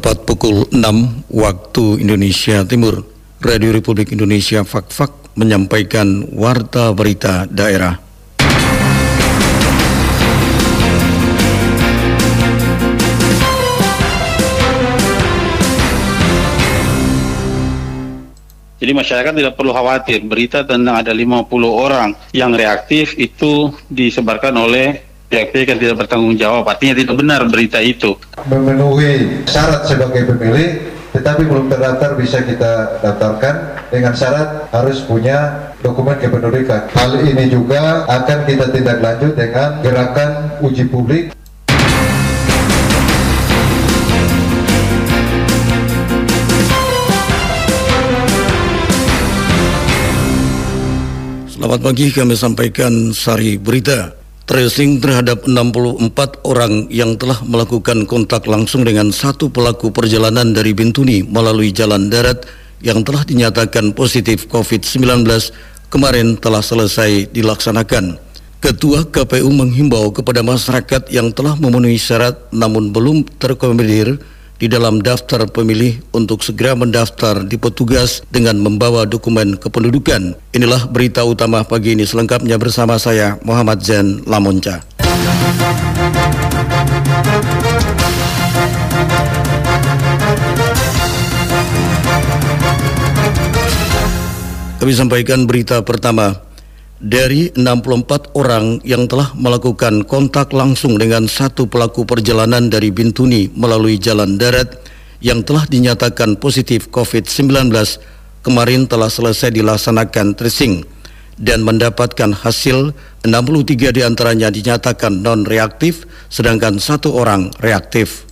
tepat pukul 6 waktu Indonesia Timur, Radio Republik Indonesia Fakfak menyampaikan warta berita daerah. Jadi masyarakat tidak perlu khawatir, berita tentang ada 50 orang yang reaktif itu disebarkan oleh pihak-pihak yang tidak bertanggung jawab, artinya tidak benar berita itu. Memenuhi syarat sebagai pemilih, tetapi belum terdaftar bisa kita daftarkan dengan syarat harus punya dokumen kependudukan. Hal ini juga akan kita tindak lanjut dengan gerakan uji publik. Selamat pagi, kami sampaikan sari berita. Tracing terhadap 64 orang yang telah melakukan kontak langsung dengan satu pelaku perjalanan dari Bintuni melalui jalan darat yang telah dinyatakan positif COVID-19 kemarin telah selesai dilaksanakan. Ketua KPU menghimbau kepada masyarakat yang telah memenuhi syarat namun belum terkomodir di dalam daftar pemilih untuk segera mendaftar di petugas dengan membawa dokumen kependudukan. Inilah berita utama pagi ini, selengkapnya bersama saya Muhammad Zain Lamonca. Kami sampaikan berita pertama. Dari 64 orang yang telah melakukan kontak langsung dengan satu pelaku perjalanan dari Bintuni melalui jalan darat yang telah dinyatakan positif COVID-19 kemarin telah selesai dilaksanakan tracing dan mendapatkan hasil 63 diantaranya dinyatakan non-reaktif sedangkan satu orang reaktif.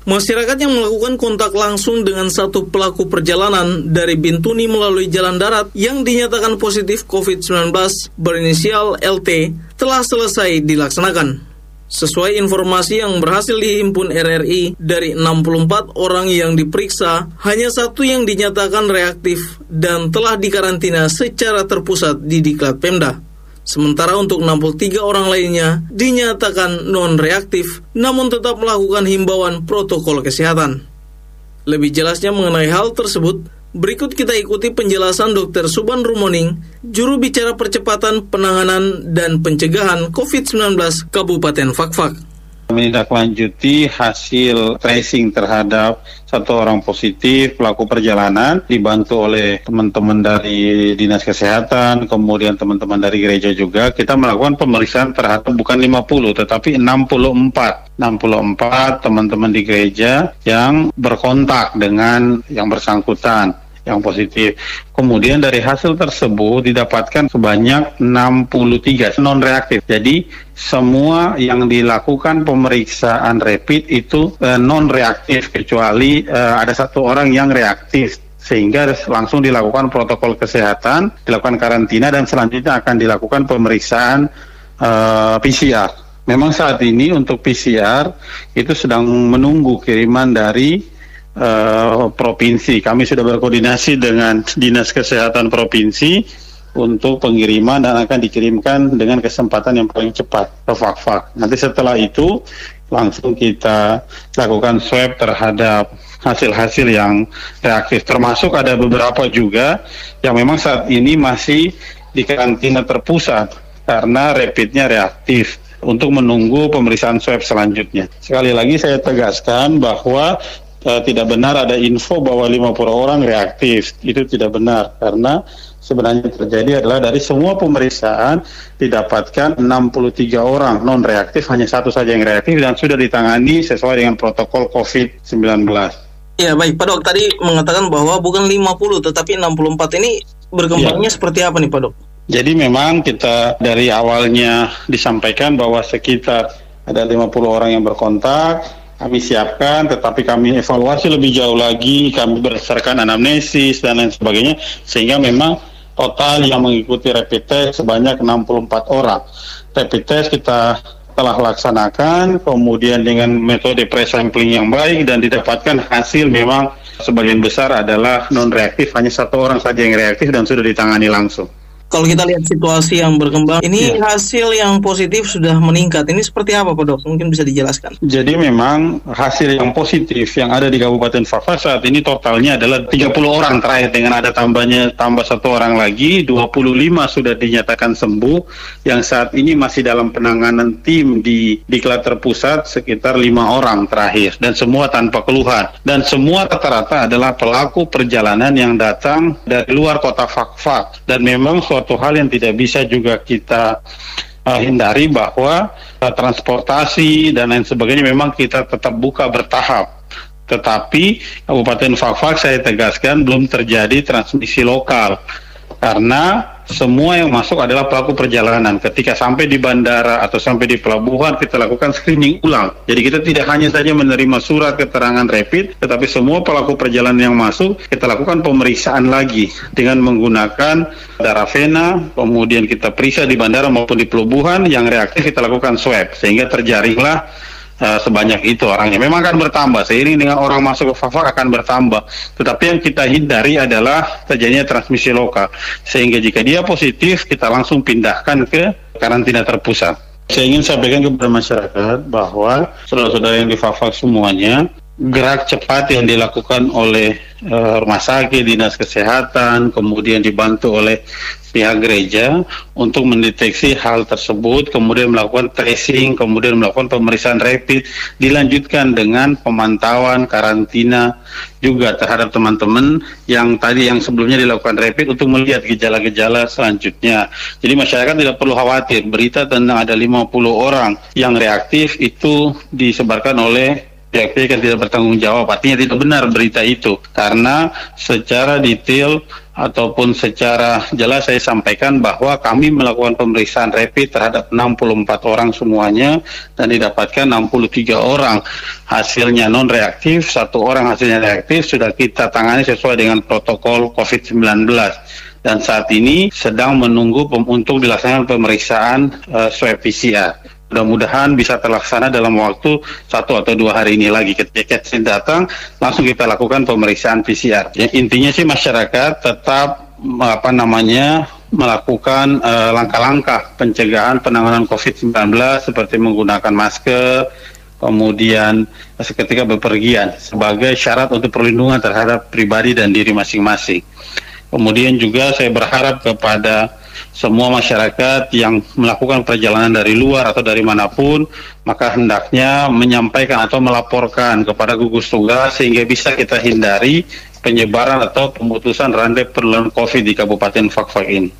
Masyarakat yang melakukan kontak langsung dengan satu pelaku perjalanan dari Bintuni melalui jalan darat yang dinyatakan positif COVID-19 berinisial LT telah selesai dilaksanakan. Sesuai informasi yang berhasil dihimpun RRI, dari 64 orang yang diperiksa, hanya satu yang dinyatakan reaktif dan telah dikarantina secara terpusat di Diklat Pemda. Sementara untuk 63 orang lainnya dinyatakan non-reaktif namun tetap melakukan himbauan protokol kesehatan. Lebih jelasnya mengenai hal tersebut, berikut kita ikuti penjelasan Dr. Subanru Moning, juru bicara percepatan penanganan dan pencegahan COVID-19 Kabupaten Fakfak. Menindaklanjuti hasil tracing terhadap satu orang positif pelaku perjalanan dibantu oleh teman-teman dari Dinas Kesehatan, kemudian teman-teman dari gereja juga. Kita melakukan pemeriksaan terhadap bukan 50 tetapi 64 teman-teman di gereja yang berkontak dengan yang bersangkutan yang positif. Kemudian dari hasil tersebut didapatkan sebanyak 63 non-reaktif. Jadi semua yang dilakukan pemeriksaan rapid itu non-reaktif kecuali ada satu orang yang reaktif. Sehingga langsung dilakukan protokol kesehatan, dilakukan karantina dan selanjutnya akan dilakukan pemeriksaan PCR. Memang saat ini untuk PCR itu sedang menunggu kiriman dari provinsi. Kami sudah berkoordinasi dengan Dinas Kesehatan Provinsi untuk pengiriman dan akan dikirimkan dengan kesempatan yang paling cepat ke Fakfak. Nanti setelah itu langsung kita lakukan swab terhadap hasil-hasil yang reaktif. Termasuk ada beberapa juga yang memang saat ini masih di karantina terpusat karena rapidnya reaktif, untuk menunggu pemeriksaan swab selanjutnya. Sekali lagi saya tegaskan bahwa tidak benar ada info bahwa 50 orang reaktif. Itu tidak benar, karena sebenarnya terjadi adalah dari semua pemeriksaan didapatkan 63 orang non-reaktif, hanya satu saja yang reaktif dan sudah ditangani sesuai dengan protokol COVID-19. Ya baik, Pak Dok, tadi mengatakan bahwa bukan 50 tetapi 64, ini berkembangnya seperti apa nih Pak Dok? Jadi memang kita dari awalnya disampaikan bahwa sekitar ada 50 orang yang berkontak. Kami siapkan, tetapi kami evaluasi lebih jauh lagi, kami berdasarkan anamnesis dan lain sebagainya, sehingga memang total yang mengikuti rapid test sebanyak 64 orang. Rapid test kita telah laksanakan, kemudian dengan metode pre-sampling yang baik, dan didapatkan hasil memang sebagian besar adalah non-reaktif, hanya satu orang saja yang reaktif dan sudah ditangani langsung. Kalau kita lihat situasi yang berkembang, ini hasil yang positif sudah meningkat. Ini seperti apa, Pak Dok? Mungkin bisa dijelaskan. Jadi memang hasil yang positif yang ada di Kabupaten Fakfak saat ini totalnya adalah 30 orang terakhir, dengan ada tambah 1 orang lagi, 25 sudah dinyatakan sembuh, yang saat ini masih dalam penanganan tim di klater pusat sekitar 5 orang terakhir, dan semua tanpa keluhan. Dan semua rata-rata adalah pelaku perjalanan yang datang dari luar kota Fakfak, dan memang suatu hal yang tidak bisa juga kita hindari bahwa transportasi dan lain sebagainya memang kita tetap buka bertahap. Tetapi Kabupaten Fakfak, saya tegaskan, belum terjadi transmisi lokal, karena semua yang masuk adalah pelaku perjalanan. Ketika sampai di bandara atau sampai di pelabuhan, kita lakukan screening ulang. Jadi kita tidak hanya saja menerima surat keterangan rapid, tetapi semua pelaku perjalanan yang masuk kita lakukan pemeriksaan lagi dengan menggunakan darah vena. Kemudian kita periksa di bandara maupun di pelabuhan, yang reaktif kita lakukan swab, sehingga terjaringlah sebanyak itu orangnya. Memang akan bertambah seiring dengan orang masuk ke Fakfak akan bertambah, tetapi yang kita hindari adalah terjadinya transmisi lokal, sehingga jika dia positif kita langsung pindahkan ke karantina terpusat. Saya ingin sampaikan kepada masyarakat bahwa saudara-saudara yang di Fakfak semuanya, gerak cepat yang dilakukan oleh rumah sakit, dinas kesehatan, kemudian dibantu oleh pihak gereja untuk mendeteksi hal tersebut, kemudian melakukan tracing, kemudian melakukan pemeriksaan rapid, dilanjutkan dengan pemantauan karantina juga terhadap teman-teman yang sebelumnya dilakukan rapid untuk melihat gejala-gejala selanjutnya. Jadi masyarakat tidak perlu khawatir, berita tentang ada 50 orang yang reaktif itu disebarkan oleh pihak-pihak yang tidak bertanggung jawab, artinya tidak benar berita itu, karena secara detail ataupun secara jelas saya sampaikan bahwa kami melakukan pemeriksaan rapid terhadap 64 orang semuanya, dan didapatkan 63 orang hasilnya non reaktif, 1 orang hasilnya reaktif, sudah kita tangani sesuai dengan protokol COVID-19. Dan saat ini sedang menunggu untuk dilaksanakan pemeriksaan swab PCR. Mudah-mudahan bisa terlaksana dalam waktu 1 atau 2 hari ini lagi. Ketika kita datang, langsung kita lakukan pemeriksaan PCR. Ya, intinya sih masyarakat tetap melakukan langkah-langkah pencegahan penanganan COVID-19 seperti menggunakan masker, kemudian seketika bepergian sebagai syarat untuk perlindungan terhadap pribadi dan diri masing-masing. Kemudian juga saya berharap kepada semua masyarakat yang melakukan perjalanan dari luar atau dari manapun, maka hendaknya menyampaikan atau melaporkan kepada gugus tugas sehingga bisa kita hindari penyebaran atau pemutusan rantai penularan COVID di Kabupaten Fakfak ini.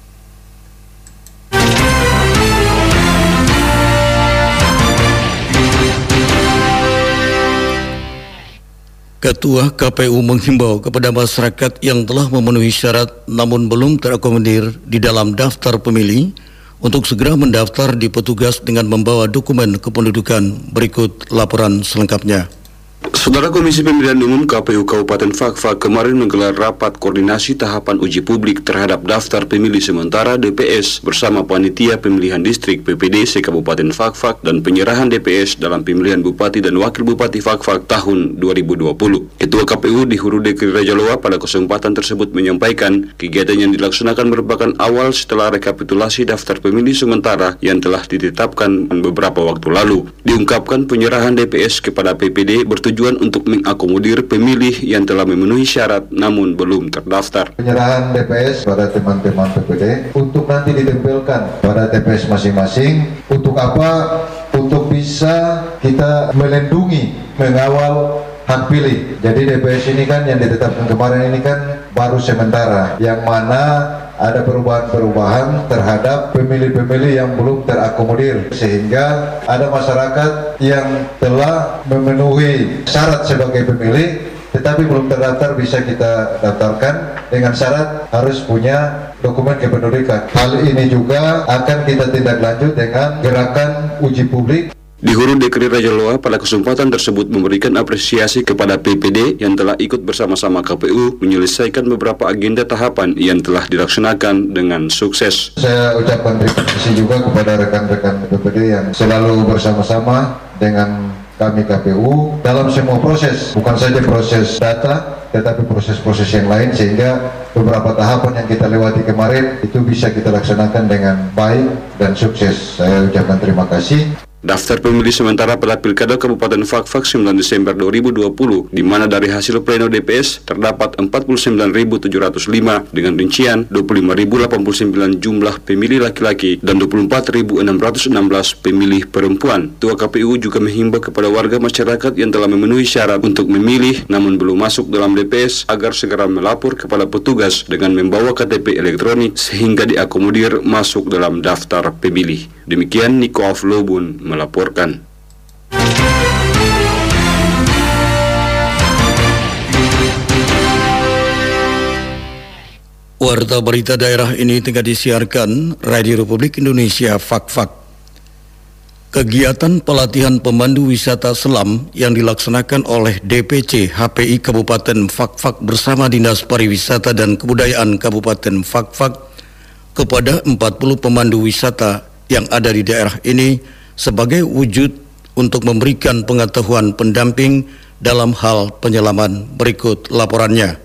Ketua KPU menghimbau kepada masyarakat yang telah memenuhi syarat namun belum terakomodir di dalam daftar pemilih untuk segera mendaftar di petugas dengan membawa dokumen kependudukan. Berikut laporan selengkapnya. Saudara, Komisi Pemilihan Umum KPU Kabupaten Fakfak kemarin menggelar rapat koordinasi tahapan uji publik terhadap daftar pemilih sementara DPS bersama panitia pemilihan distrik PPDC Kabupaten Fakfak dan penyerahan DPS dalam pemilihan Bupati dan Wakil Bupati Fakfak tahun 2020. Ketua KPU Hurudekir Rajalowa pada kesempatan tersebut menyampaikan kegiatan yang dilaksanakan merupakan awal setelah rekapitulasi daftar pemilih sementara yang telah ditetapkan beberapa waktu lalu. Diungkapkan penyerahan DPS kepada PPD bertujuan untuk mengakomodir pemilih yang telah memenuhi syarat namun belum terdaftar. Penyerahan DPS pada teman-teman PPD untuk nanti ditempelkan pada TPS masing-masing. Untuk apa? Untuk bisa kita melindungi, mengawal hak pilih. Jadi DPS ini kan yang ditetapkan kemarin ini kan baru sementara, yang mana ada perubahan-perubahan terhadap pemilih-pemilih yang belum terakomodir, sehingga ada masyarakat yang telah memenuhi syarat sebagai pemilih tetapi belum terdaftar bisa kita daftarkan dengan syarat harus punya dokumen kependudukan. Hal ini juga akan kita tindak lanjut dengan gerakan uji publik. Hurudekir Rajalowa pada kesempatan tersebut memberikan apresiasi kepada PPD yang telah ikut bersama-sama KPU menyelesaikan beberapa agenda tahapan yang telah dilaksanakan dengan sukses. Saya ucapkan terima kasih juga kepada rekan-rekan PPD yang selalu bersama-sama dengan kami KPU dalam semua proses, bukan saja proses data tetapi proses-proses yang lain, sehingga beberapa tahapan yang kita lewati kemarin itu bisa kita laksanakan dengan baik dan sukses. Saya ucapkan terima kasih. Daftar pemilih sementara pada Pilkada Kabupaten Fakfak 9 Desember 2020, di mana dari hasil pleno DPS terdapat 49.705 dengan rincian 25.089 jumlah pemilih laki-laki dan 24.616 pemilih perempuan. Ketua KPU juga menghimbau kepada warga masyarakat yang telah memenuhi syarat untuk memilih namun belum masuk dalam DPS agar segera melapor kepada petugas dengan membawa KTP elektronik sehingga diakomodir masuk dalam daftar pemilih. Demikian Niko Avlobon melaporkan. Warta berita daerah ini tengah disiarkan Radio Republik Indonesia Fakfak. Kegiatan pelatihan pemandu wisata selam yang dilaksanakan oleh DPC HPI Kabupaten Fakfak bersama Dinas Pariwisata dan Kebudayaan Kabupaten Fakfak kepada 40 pemandu wisata yang ada di daerah ini sebagai wujud untuk memberikan pengetahuan pendamping dalam hal penyelaman. Berikut laporannya.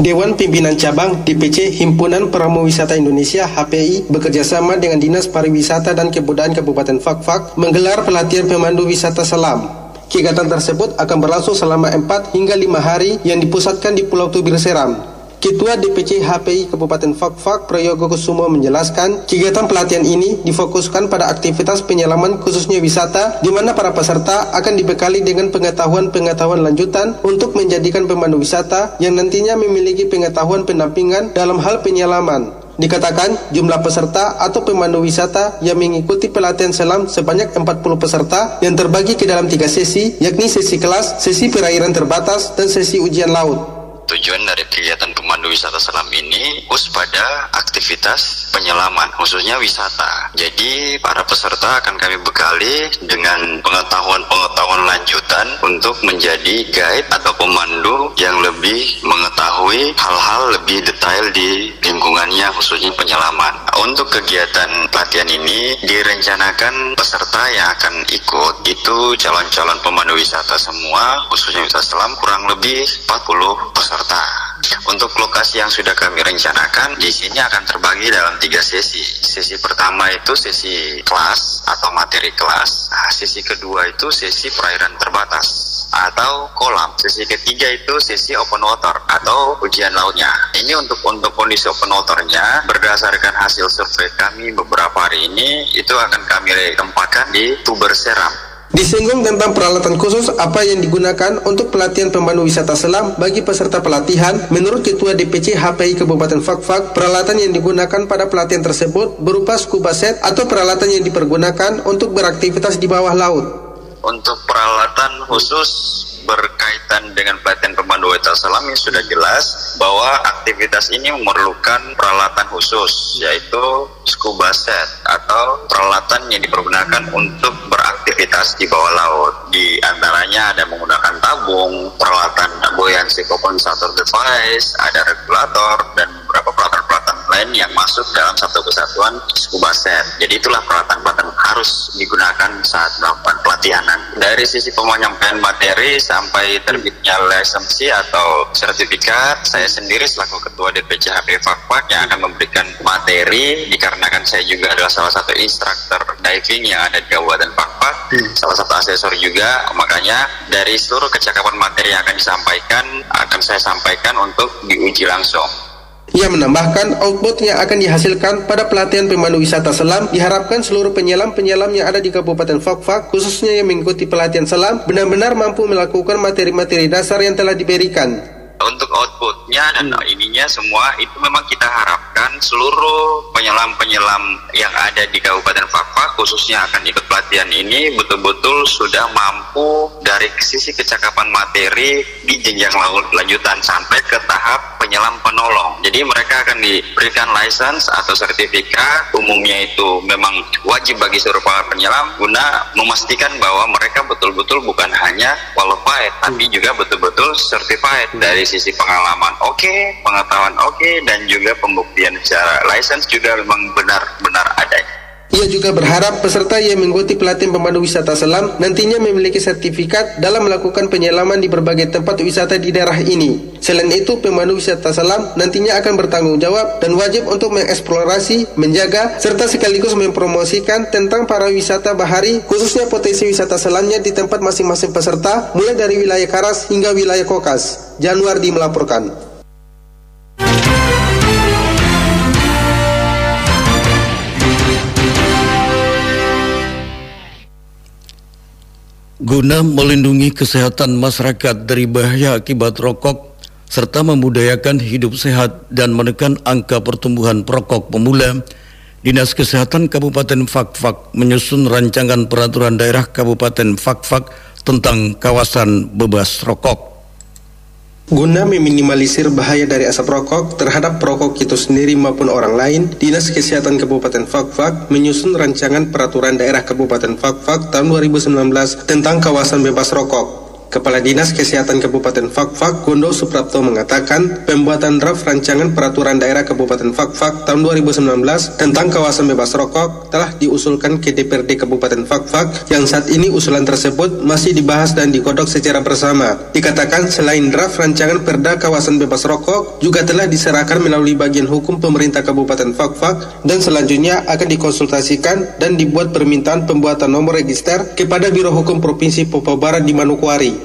Dewan Pimpinan Cabang DPC Himpunan Pramuwisata Indonesia HPI bekerjasama dengan Dinas Pariwisata dan Kebudayaan Kabupaten Fakfak menggelar pelatihan pemandu wisata selam. Kegiatan tersebut akan berlangsung selama 4 hingga 5 hari yang dipusatkan di Pulau Tubir Seram. Ketua DPC HPI Kabupaten Fakfak Prayogo Kusumo menjelaskan, kegiatan pelatihan ini difokuskan pada aktivitas penyelaman khususnya wisata, di mana para peserta akan dibekali dengan pengetahuan lanjutan untuk menjadikan pemandu wisata yang nantinya memiliki pengetahuan pendampingan dalam hal penyelaman. Dikatakan jumlah peserta atau pemandu wisata yang mengikuti pelatihan selam sebanyak 40 peserta yang terbagi ke dalam 3 sesi, yakni sesi kelas, sesi perairan terbatas, dan sesi ujian laut. Tujuan dari kegiatan pemandu wisata selam ini khusus pada aktivitas penyelaman, khususnya wisata. Jadi para peserta akan kami bekali dengan pengetahuan lanjutan untuk menjadi guide atau pemandu yang lebih mengetahui hal-hal lebih detail di lingkungannya, khususnya penyelaman. Untuk kegiatan pelatihan ini direncanakan peserta yang akan ikut itu calon-calon pemandu wisata semua, khususnya wisata selam, kurang lebih 40 peserta. Untuk lokasi yang sudah kami rencanakan di sini akan terbagi dalam 3 sesi. Sesi pertama itu sesi kelas atau materi kelas. Sesi kedua itu sesi perairan terbatas atau kolam. Sesi ketiga itu sesi open water atau ujian lautnya. Ini untuk kondisi open waternya, berdasarkan hasil survei kami beberapa hari ini, itu akan kami tempatkan di Tuber Seram. Disinggung tentang peralatan khusus apa yang digunakan untuk pelatihan pemandu wisata selam bagi peserta pelatihan, menurut Ketua DPC HPI Kabupaten Fakfak, peralatan yang digunakan pada pelatihan tersebut berupa scuba set atau peralatan yang dipergunakan untuk beraktivitas di bawah laut. Untuk peralatan khusus berkaitan dengan pelatihan pemandu wisata selam ini sudah jelas bahwa aktivitas ini memerlukan peralatan khusus, yaitu scuba set atau peralatan yang dipergunakan untuk beraktivitas di bawah laut. Di antaranya ada menggunakan tabung, peralatan buoyancy compensator device, ada regulator, dan beberapa peralatan-peralatan lain yang masuk dalam satu kesatuan scuba set. Jadi itulah peralatan-peralatan harus digunakan saat melakukan pelatihan. Dari sisi penyampaian materi sampai terbitnya lisensi atau sertifikat, saya sendiri selaku Ketua DPC HPI Fakfak yang akan memberikan materi, dikarenakan saya juga adalah salah satu instruktur diving yang ada di Kabupaten Fakfak, salah satu asesor juga, makanya dari seluruh kecakapan materi yang akan disampaikan akan saya sampaikan untuk diuji langsung. Ia menambahkan, output yang akan dihasilkan pada pelatihan pemandu wisata selam diharapkan seluruh penyelam-penyelam yang ada di Kabupaten Fakfak, khususnya yang mengikuti pelatihan selam, benar-benar mampu melakukan materi-materi dasar yang telah diberikan. Untuk outputnya dan ininya semua itu memang kita harapkan seluruh penyelam-penyelam yang ada di Kabupaten Fakfak, khususnya akan ikut pelatihan ini, betul-betul sudah mampu dari sisi kecakapan materi di jenjang lanjutan sampai ke tahap penyelam penolong. Jadi mereka akan diberikan license atau sertifikat, umumnya itu memang wajib bagi seluruh penyelam guna memastikan bahwa mereka betul-betul bukan hanya qualified tapi juga betul-betul certified dari sisi pengalaman pengetahuan dan juga pembuktian secara license juga memang benar-benar adanya. Ia juga berharap peserta yang mengikuti pelatihan pemandu wisata selam nantinya memiliki sertifikat dalam melakukan penyelaman di berbagai tempat wisata di daerah ini. Selain itu, pemandu wisata selam nantinya akan bertanggung jawab dan wajib untuk mengeksplorasi, menjaga, serta sekaligus mempromosikan tentang pariwisata bahari, khususnya potensi wisata selamnya di tempat masing-masing peserta, mulai dari wilayah Karas hingga wilayah Kokas. Januardi melaporkan. Guna melindungi kesehatan masyarakat dari bahaya akibat rokok serta membudayakan hidup sehat dan menekan angka pertumbuhan perokok pemula, Dinas Kesehatan Kabupaten Fakfak menyusun rancangan peraturan daerah Kabupaten Fakfak tentang kawasan bebas rokok. Guna meminimalisir bahaya dari asap rokok terhadap perokok itu sendiri maupun orang lain, Dinas Kesehatan Kabupaten Fakfak menyusun rancangan peraturan daerah Kabupaten Fakfak tahun 2019 tentang kawasan bebas rokok. Kepala Dinas Kesehatan Kabupaten Fakfak, Gondo Suprapto mengatakan, pembuatan draft rancangan peraturan daerah Kabupaten Fakfak tahun 2019 tentang kawasan bebas rokok telah diusulkan ke DPRD Kabupaten Fakfak yang saat ini usulan tersebut masih dibahas dan digodok secara bersama. Dikatakan selain draft rancangan perda kawasan bebas rokok juga telah diserahkan melalui bagian hukum pemerintah Kabupaten Fakfak dan selanjutnya akan dikonsultasikan dan dibuat permintaan pembuatan nomor register kepada Biro Hukum Provinsi Papua Barat di Manokwari.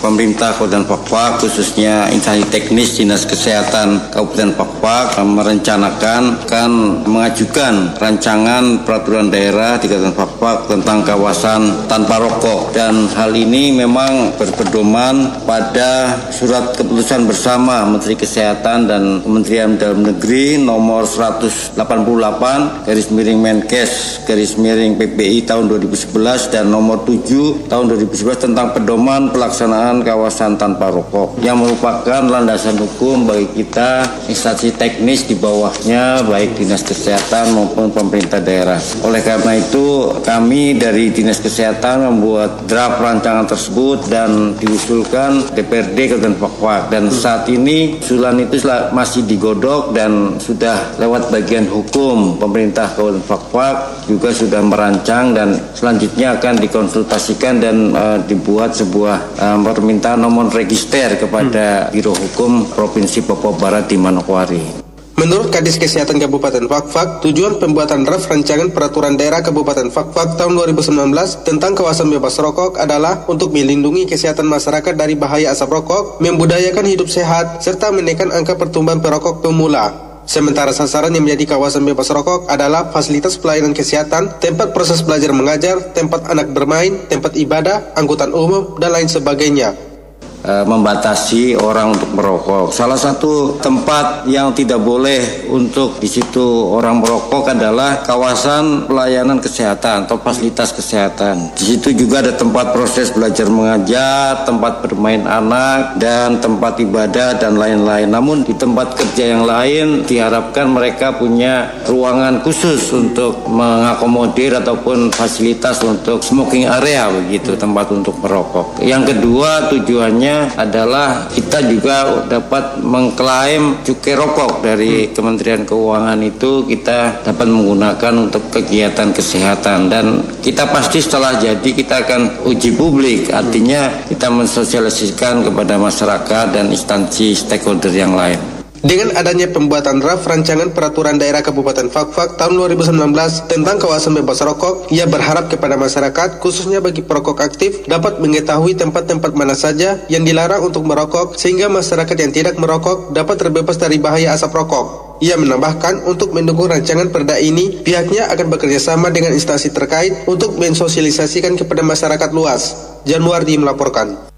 Pemerintah Kabupaten Fakfak, khususnya instansi teknis Dinas Kesehatan Kabupaten Fakfak merencanakan akan mengajukan rancangan peraturan daerah di Kabupaten Fakfak tentang kawasan tanpa rokok, dan hal ini memang berpedoman pada surat keputusan bersama Menteri Kesehatan dan Kementerian Dalam Negeri nomor 188/Menkes/PBI tahun 2011 dan nomor 7 tahun 2011 tentang pedoman pelaksanaan kawasan tanpa rokok yang merupakan landasan hukum bagi kita instansi teknis di bawahnya baik Dinas Kesehatan maupun pemerintah daerah. Oleh karena itu kami dari Dinas Kesehatan membuat draft rancangan tersebut dan diusulkan DPRD Kabupaten Fakfak, dan saat ini usulan itu masih digodok dan sudah lewat bagian hukum pemerintah Kabupaten Fakfak juga sudah merancang dan selanjutnya akan dikonsultasikan dan dibuat sebuah permintaan nomor register kepada Biro Hukum Provinsi Papua Barat di Manokwari. Menurut Kadis Kesehatan Kabupaten Fakfak, tujuan pembuatan draft rancangan peraturan daerah Kabupaten Fakfak tahun 2019 tentang kawasan bebas rokok adalah untuk melindungi kesehatan masyarakat dari bahaya asap rokok, membudayakan hidup sehat, serta menekan angka pertumbuhan perokok pemula. Sementara sasaran yang menjadi kawasan bebas rokok adalah fasilitas pelayanan kesehatan, tempat proses belajar mengajar, tempat anak bermain, tempat ibadah, angkutan umum, dan lain sebagainya. Membatasi orang untuk merokok. Salah satu tempat yang tidak boleh untuk di situ orang merokok adalah kawasan pelayanan kesehatan atau fasilitas kesehatan. Di situ juga ada tempat proses belajar mengajar, tempat bermain anak, dan tempat ibadah dan lain-lain. Namun di tempat kerja yang lain diharapkan mereka punya ruangan khusus untuk mengakomodir ataupun fasilitas untuk smoking area begitu, tempat untuk merokok. Yang kedua tujuannya adalah kita juga dapat mengklaim cukai rokok dari Kementerian Keuangan, itu kita dapat menggunakan untuk kegiatan kesehatan, dan kita pasti setelah jadi kita akan uji publik, artinya kita mensosialisasikan kepada masyarakat dan instansi stakeholder yang lain. Dengan adanya pembuatan draft rancangan peraturan daerah Kabupaten Fakfak tahun 2019 tentang kawasan bebas rokok, ia berharap kepada masyarakat, khususnya bagi perokok aktif, dapat mengetahui tempat-tempat mana saja yang dilarang untuk merokok sehingga masyarakat yang tidak merokok dapat terbebas dari bahaya asap rokok. Ia menambahkan untuk mendukung rancangan perda ini, pihaknya akan bekerja sama dengan instansi terkait untuk mensosialisasikan kepada masyarakat luas. Januardi melaporkan.